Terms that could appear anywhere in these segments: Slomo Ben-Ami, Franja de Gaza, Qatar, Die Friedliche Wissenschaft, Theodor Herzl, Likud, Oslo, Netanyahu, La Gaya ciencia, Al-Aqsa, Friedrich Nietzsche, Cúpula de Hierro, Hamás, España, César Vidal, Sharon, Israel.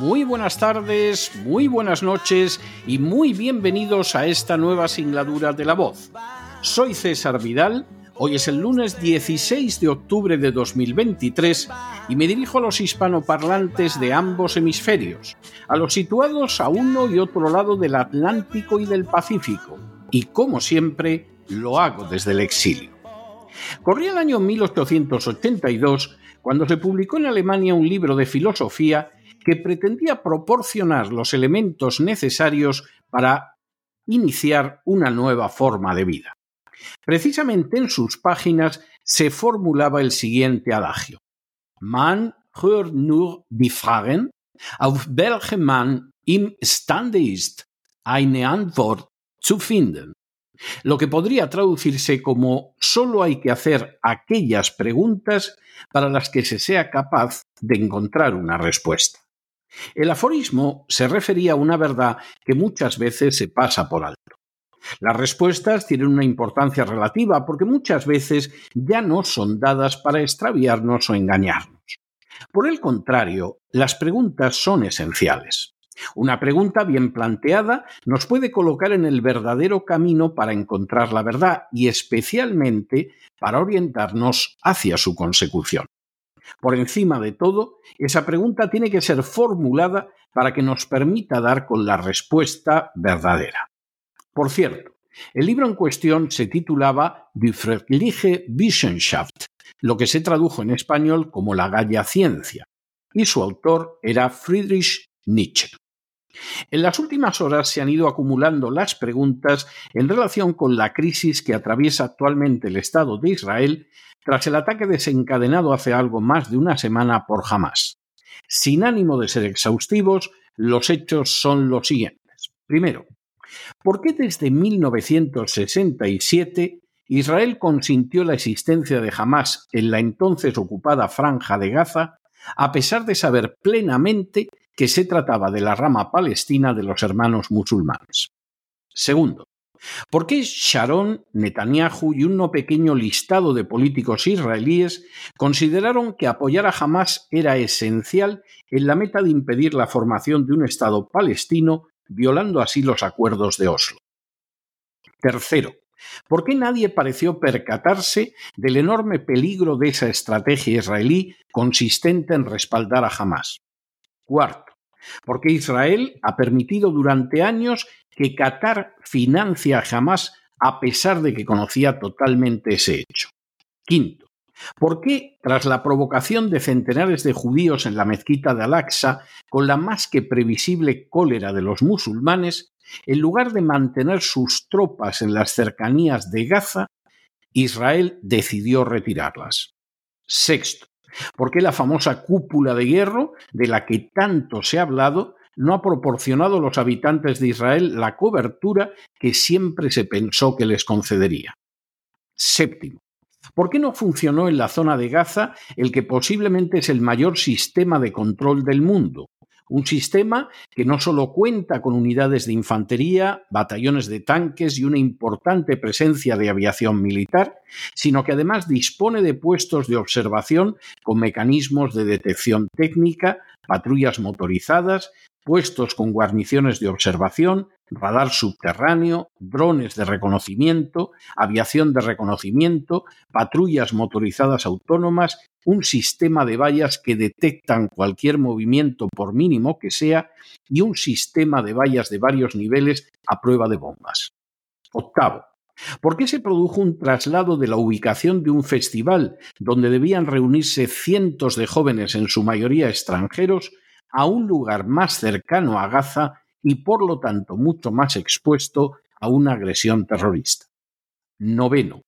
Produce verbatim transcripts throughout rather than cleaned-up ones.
muy buenas tardes, muy buenas noches y muy bienvenidos a esta nueva singladura de La Voz. Soy César Vidal, hoy es el lunes dieciséis de octubre de dos mil veintitrés y me dirijo a los hispanoparlantes de ambos hemisferios, a los situados a uno y otro lado del Atlántico y del Pacífico, y como siempre lo hago desde el exilio. Corría el año mil ochocientos ochenta y dos cuando se publicó en Alemania un libro de filosofía que pretendía proporcionar los elementos necesarios para iniciar una nueva forma de vida. Precisamente en sus páginas se formulaba el siguiente adagio: Man hört nur die Fragen, auf welche man imstande ist, eine Antwort zu finden. Lo que podría traducirse como «solo hay que hacer aquellas preguntas para las que se sea capaz de encontrar una respuesta». El aforismo se refería a una verdad que muchas veces se pasa por alto. Las respuestas tienen una importancia relativa porque muchas veces ya no son dadas para extraviarnos o engañarnos. Por el contrario, las preguntas son esenciales. Una pregunta bien planteada nos puede colocar en el verdadero camino para encontrar la verdad y especialmente para orientarnos hacia su consecución. Por encima de todo, esa pregunta tiene que ser formulada para que nos permita dar con la respuesta verdadera. Por cierto, el libro en cuestión se titulaba Die Friedliche Wissenschaft, lo que se tradujo en español como La Gaya Ciencia, y su autor era Friedrich Nietzsche. En las últimas horas se han ido acumulando las preguntas en relación con la crisis que atraviesa actualmente el Estado de Israel tras el ataque desencadenado hace algo más de una semana por Hamás. Sin ánimo de ser exhaustivos, los hechos son los siguientes. Primero, ¿por qué desde mil novecientos sesenta y siete Israel consintió la existencia de Hamás en la entonces ocupada Franja de Gaza, a pesar de saber plenamente que se trataba de la rama palestina de los hermanos musulmanes? Segundo, ¿por qué Sharon, Netanyahu y un no pequeño listado de políticos israelíes consideraron que apoyar a Hamás era esencial en la meta de impedir la formación de un Estado palestino, violando así los acuerdos de Oslo? Tercero, ¿por qué nadie pareció percatarse del enorme peligro de esa estrategia israelí consistente en respaldar a Hamás? Cuarto, porque Israel ha permitido durante años que Qatar financie a Hamás a pesar de que conocía totalmente ese hecho. Quinto, porque tras la provocación de centenares de judíos en la mezquita de Al-Aqsa, con la más que previsible cólera de los musulmanes, en lugar de mantener sus tropas en las cercanías de Gaza, Israel decidió retirarlas. Sexto, porque la famosa Cúpula de Hierro, de la que tanto se ha hablado, no ha proporcionado a los habitantes de Israel la cobertura que siempre se pensó que les concedería. Séptimo, ¿por qué no funcionó en la zona de Gaza el que posiblemente es el mayor sistema de control del mundo? Un sistema que no solo cuenta con unidades de infantería, batallones de tanques y una importante presencia de aviación militar, sino que además dispone de puestos de observación con mecanismos de detección técnica, patrullas motorizadas, puestos con guarniciones de observación, radar subterráneo, drones de reconocimiento, aviación de reconocimiento, patrullas motorizadas autónomas un sistema de vallas que detectan cualquier movimiento, por mínimo que sea, y un sistema de vallas de varios niveles a prueba de bombas. Octavo, ¿por qué se produjo un traslado de la ubicación de un festival donde debían reunirse cientos de jóvenes, en su mayoría extranjeros, a un lugar más cercano a Gaza y por lo tanto mucho más expuesto a una agresión terrorista? Noveno,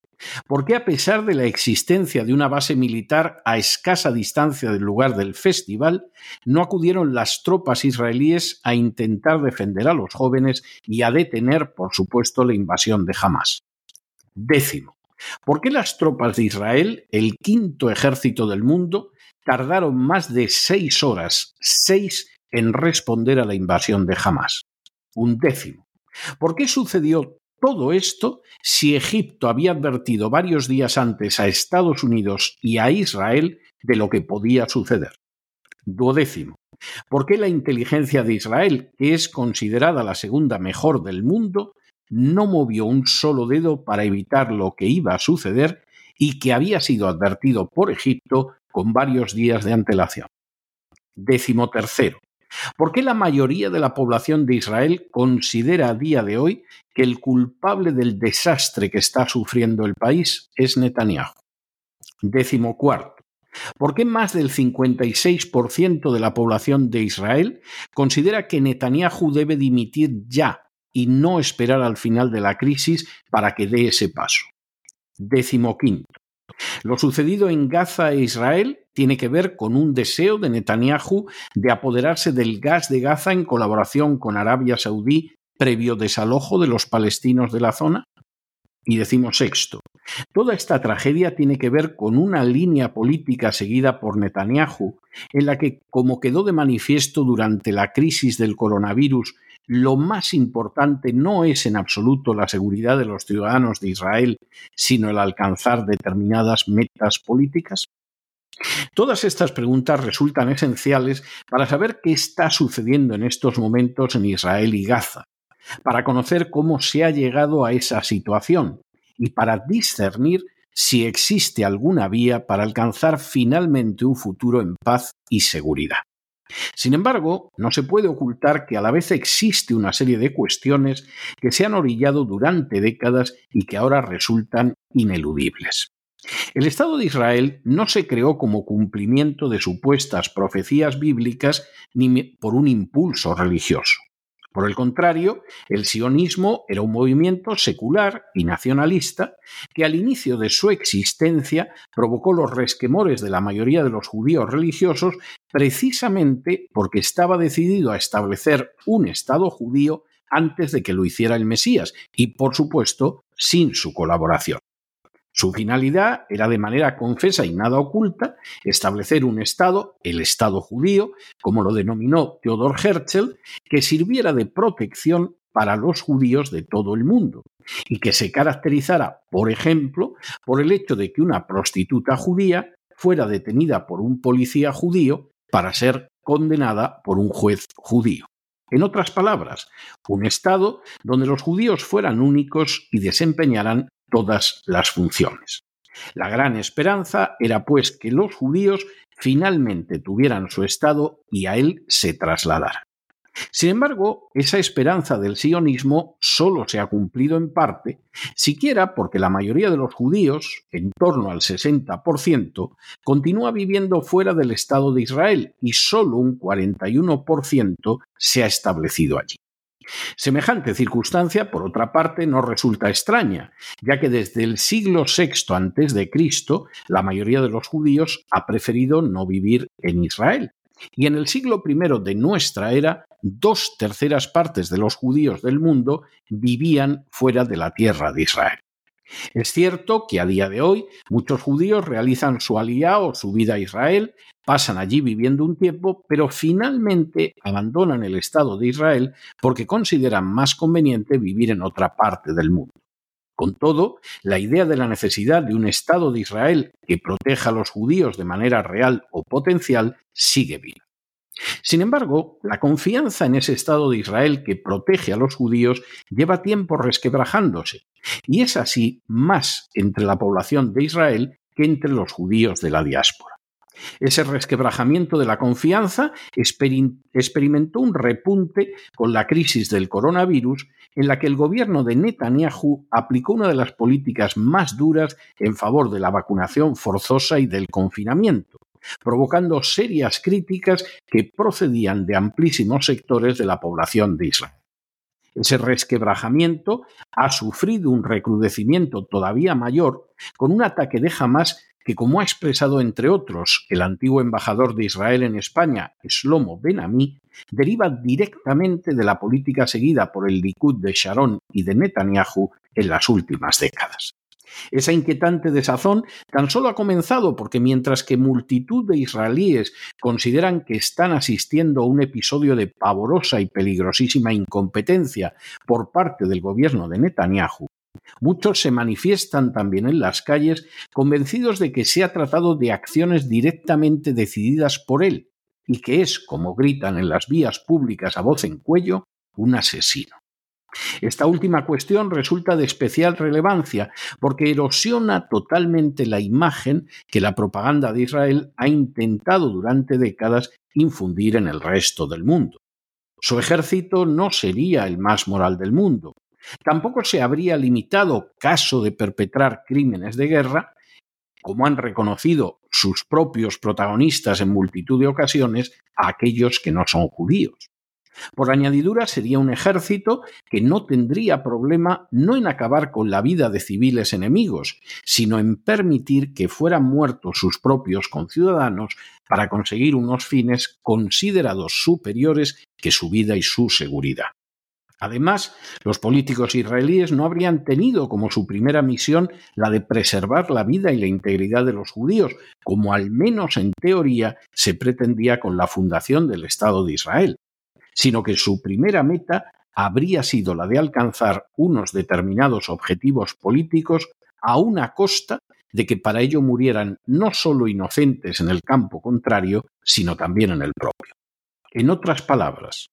¿por qué a pesar de la existencia de una base militar a escasa distancia del lugar del festival, no acudieron las tropas israelíes a intentar defender a los jóvenes y a detener, por supuesto, la invasión de Hamás? Décimo, ¿por qué las tropas de Israel, el quinto ejército del mundo, tardaron más de seis horas, seis, en responder a la invasión de Hamás? Undécimo, ¿por qué sucedió todo esto si Egipto había advertido varios días antes a Estados Unidos y a Israel de lo que podía suceder? Duodécimo, ¿por qué la inteligencia de Israel, que es considerada la segunda mejor del mundo, no movió un solo dedo para evitar lo que iba a suceder y que había sido advertido por Egipto con varios días de antelación? Décimo tercero, ¿por qué la mayoría de la población de Israel considera a día de hoy que el culpable del desastre que está sufriendo el país es Netanyahu? Décimo cuarto, ¿por qué más del cincuenta y seis por ciento de la población de Israel considera que Netanyahu debe dimitir ya y no esperar al final de la crisis para que dé ese paso? Décimo quinto, lo sucedido en Gaza e Israel tiene que ver con un deseo de Netanyahu de apoderarse del gas de Gaza en colaboración con Arabia Saudí previo desalojo de los palestinos de la zona. Y decimos sexto, toda esta tragedia tiene que ver con una línea política seguida por Netanyahu, en la que, como quedó de manifiesto durante la crisis del coronavirus, lo más importante no es en absoluto la seguridad de los ciudadanos de Israel, sino el alcanzar determinadas metas políticas. Todas estas preguntas resultan esenciales para saber qué está sucediendo en estos momentos en Israel y Gaza, para conocer cómo se ha llegado a esa situación y para discernir si existe alguna vía para alcanzar finalmente un futuro en paz y seguridad. Sin embargo, no se puede ocultar que a la vez existe una serie de cuestiones que se han orillado durante décadas y que ahora resultan ineludibles. El Estado de Israel no se creó como cumplimiento de supuestas profecías bíblicas ni por un impulso religioso. Por el contrario, el sionismo era un movimiento secular y nacionalista que al inicio de su existencia provocó los resquemores de la mayoría de los judíos religiosos precisamente porque estaba decidido a establecer un Estado judío antes de que lo hiciera el Mesías y, por supuesto, sin su colaboración. Su finalidad era, de manera confesa y nada oculta, establecer un Estado, el Estado judío, como lo denominó Theodor Herzl, que sirviera de protección para los judíos de todo el mundo y que se caracterizara, por ejemplo, por el hecho de que una prostituta judía fuera detenida por un policía judío para ser condenada por un juez judío. En otras palabras, un Estado donde los judíos fueran únicos y desempeñaran todas las funciones. La gran esperanza era, pues, que los judíos finalmente tuvieran su Estado y a él se trasladaran. Sin embargo, esa esperanza del sionismo solo se ha cumplido en parte, siquiera porque la mayoría de los judíos, en torno al sesenta por ciento, continúa viviendo fuera del Estado de Israel y solo un cuarenta y uno por ciento se ha establecido allí. Semejante circunstancia, por otra parte, no resulta extraña, ya que desde el siglo sexto antes de Cristo la mayoría de los judíos ha preferido no vivir en Israel. Y en el siglo primero de nuestra era, dos terceras partes de los judíos del mundo vivían fuera de la tierra de Israel. Es cierto que a día de hoy muchos judíos realizan su aliyá o su vida a Israel, pasan allí viviendo un tiempo, pero finalmente abandonan el Estado de Israel porque consideran más conveniente vivir en otra parte del mundo. Con todo, la idea de la necesidad de un Estado de Israel que proteja a los judíos de manera real o potencial sigue viva. Sin embargo, la confianza en ese Estado de Israel que protege a los judíos lleva tiempo resquebrajándose, y es así más entre la población de Israel que entre los judíos de la diáspora. Ese resquebrajamiento de la confianza experimentó un repunte con la crisis del coronavirus, en la que el gobierno de Netanyahu aplicó una de las políticas más duras en favor de la vacunación forzosa y del confinamiento, provocando serias críticas que procedían de amplísimos sectores de la población de Israel. Ese resquebrajamiento ha sufrido un recrudecimiento todavía mayor con un ataque de Hamás que, como ha expresado entre otros el antiguo embajador de Israel en España, Slomo Ben-Ami, deriva directamente de la política seguida por el Likud de Sharon y de Netanyahu en las últimas décadas. Esa inquietante desazón tan solo ha comenzado porque, mientras que multitud de israelíes consideran que están asistiendo a un episodio de pavorosa y peligrosísima incompetencia por parte del gobierno de Netanyahu, muchos se manifiestan también en las calles convencidos de que se ha tratado de acciones directamente decididas por él y que es, como gritan en las vías públicas a voz en cuello, un asesino. Esta última cuestión resulta de especial relevancia porque erosiona totalmente la imagen que la propaganda de Israel ha intentado durante décadas infundir en el resto del mundo. Su ejército no sería el más moral del mundo. Tampoco se habría limitado, caso de perpetrar crímenes de guerra, como han reconocido sus propios protagonistas en multitud de ocasiones, a aquellos que no son judíos. Por añadidura, sería un ejército que no tendría problema no en acabar con la vida de civiles enemigos, sino en permitir que fueran muertos sus propios conciudadanos para conseguir unos fines considerados superiores que su vida y su seguridad. Además, los políticos israelíes no habrían tenido como su primera misión la de preservar la vida y la integridad de los judíos, como al menos en teoría se pretendía con la fundación del Estado de Israel, sino que su primera meta habría sido la de alcanzar unos determinados objetivos políticos a una costa de que para ello murieran no solo inocentes en el campo contrario, sino también en el propio. En otras palabras,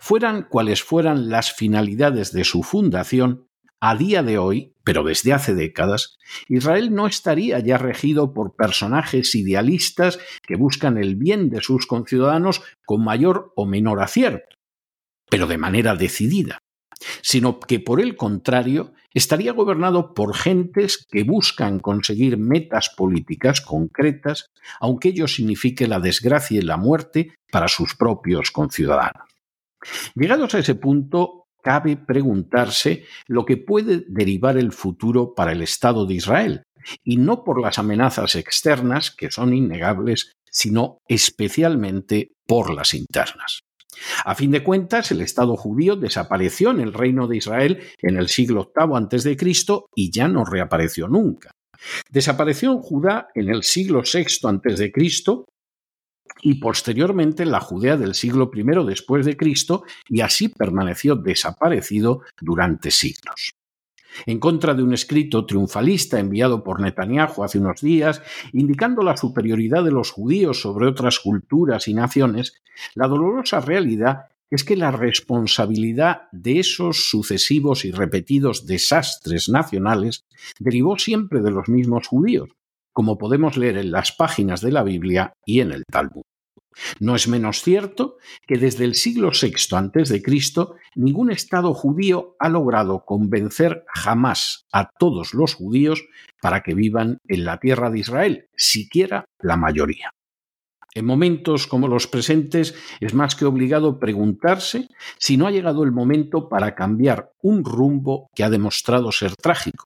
fueran cuales fueran las finalidades de su fundación, a día de hoy, pero desde hace décadas, Israel no estaría ya regido por personajes idealistas que buscan el bien de sus conciudadanos con mayor o menor acierto, pero de manera decidida, sino que, por el contrario, estaría gobernado por gentes que buscan conseguir metas políticas concretas, aunque ello signifique la desgracia y la muerte para sus propios conciudadanos. Llegados a ese punto, cabe preguntarse lo que puede derivar el futuro para el Estado de Israel, y no por las amenazas externas, que son innegables, sino especialmente por las internas. A fin de cuentas, el Estado judío desapareció en el Reino de Israel en el siglo octavo antes de Cristo y ya no reapareció nunca. Desapareció en Judá en el siglo sexto antes de Cristo, y posteriormente en la Judea del siglo primero después de Cristo, y así permaneció desaparecido durante siglos. En contra de un escrito triunfalista enviado por Netanyahu hace unos días, indicando la superioridad de los judíos sobre otras culturas y naciones, la dolorosa realidad es que la responsabilidad de esos sucesivos y repetidos desastres nacionales derivó siempre de los mismos judíos, como podemos leer en las páginas de la Biblia y en el Talmud. No es menos cierto que desde el siglo sexto antes de Cristo ningún Estado judío ha logrado convencer jamás a todos los judíos para que vivan en la tierra de Israel, siquiera la mayoría. En momentos como los presentes es más que obligado preguntarse si no ha llegado el momento para cambiar un rumbo que ha demostrado ser trágico.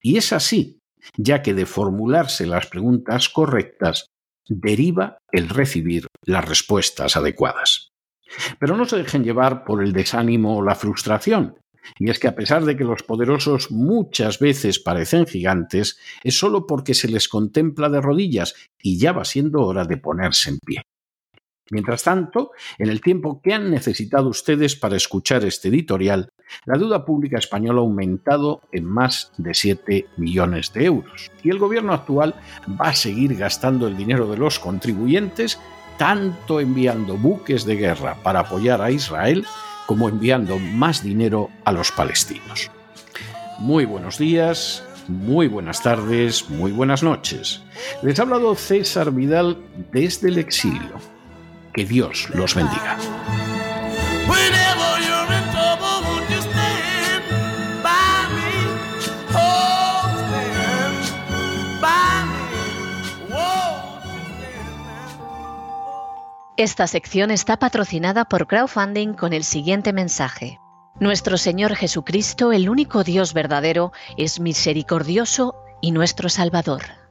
Y es así, ya que de formularse las preguntas correctas deriva el recibir las respuestas adecuadas. Pero no se dejen llevar por el desánimo o la frustración, y es que a pesar de que los poderosos muchas veces parecen gigantes, es solo porque se les contempla de rodillas y ya va siendo hora de ponerse en pie. Mientras tanto, en el tiempo que han necesitado ustedes para escuchar este editorial, la deuda pública española ha aumentado en más de siete millones de euros y el gobierno actual va a seguir gastando el dinero de los contribuyentes, tanto enviando buques de guerra para apoyar a Israel como enviando más dinero a los palestinos. Muy buenos días muy buenas tardes, muy buenas noches. Les ha hablado César Vidal desde el exilio. Que Dios los bendiga. Esta sección está patrocinada por crowdfunding con el siguiente mensaje. Nuestro Señor Jesucristo, el único Dios verdadero, es misericordioso y nuestro Salvador.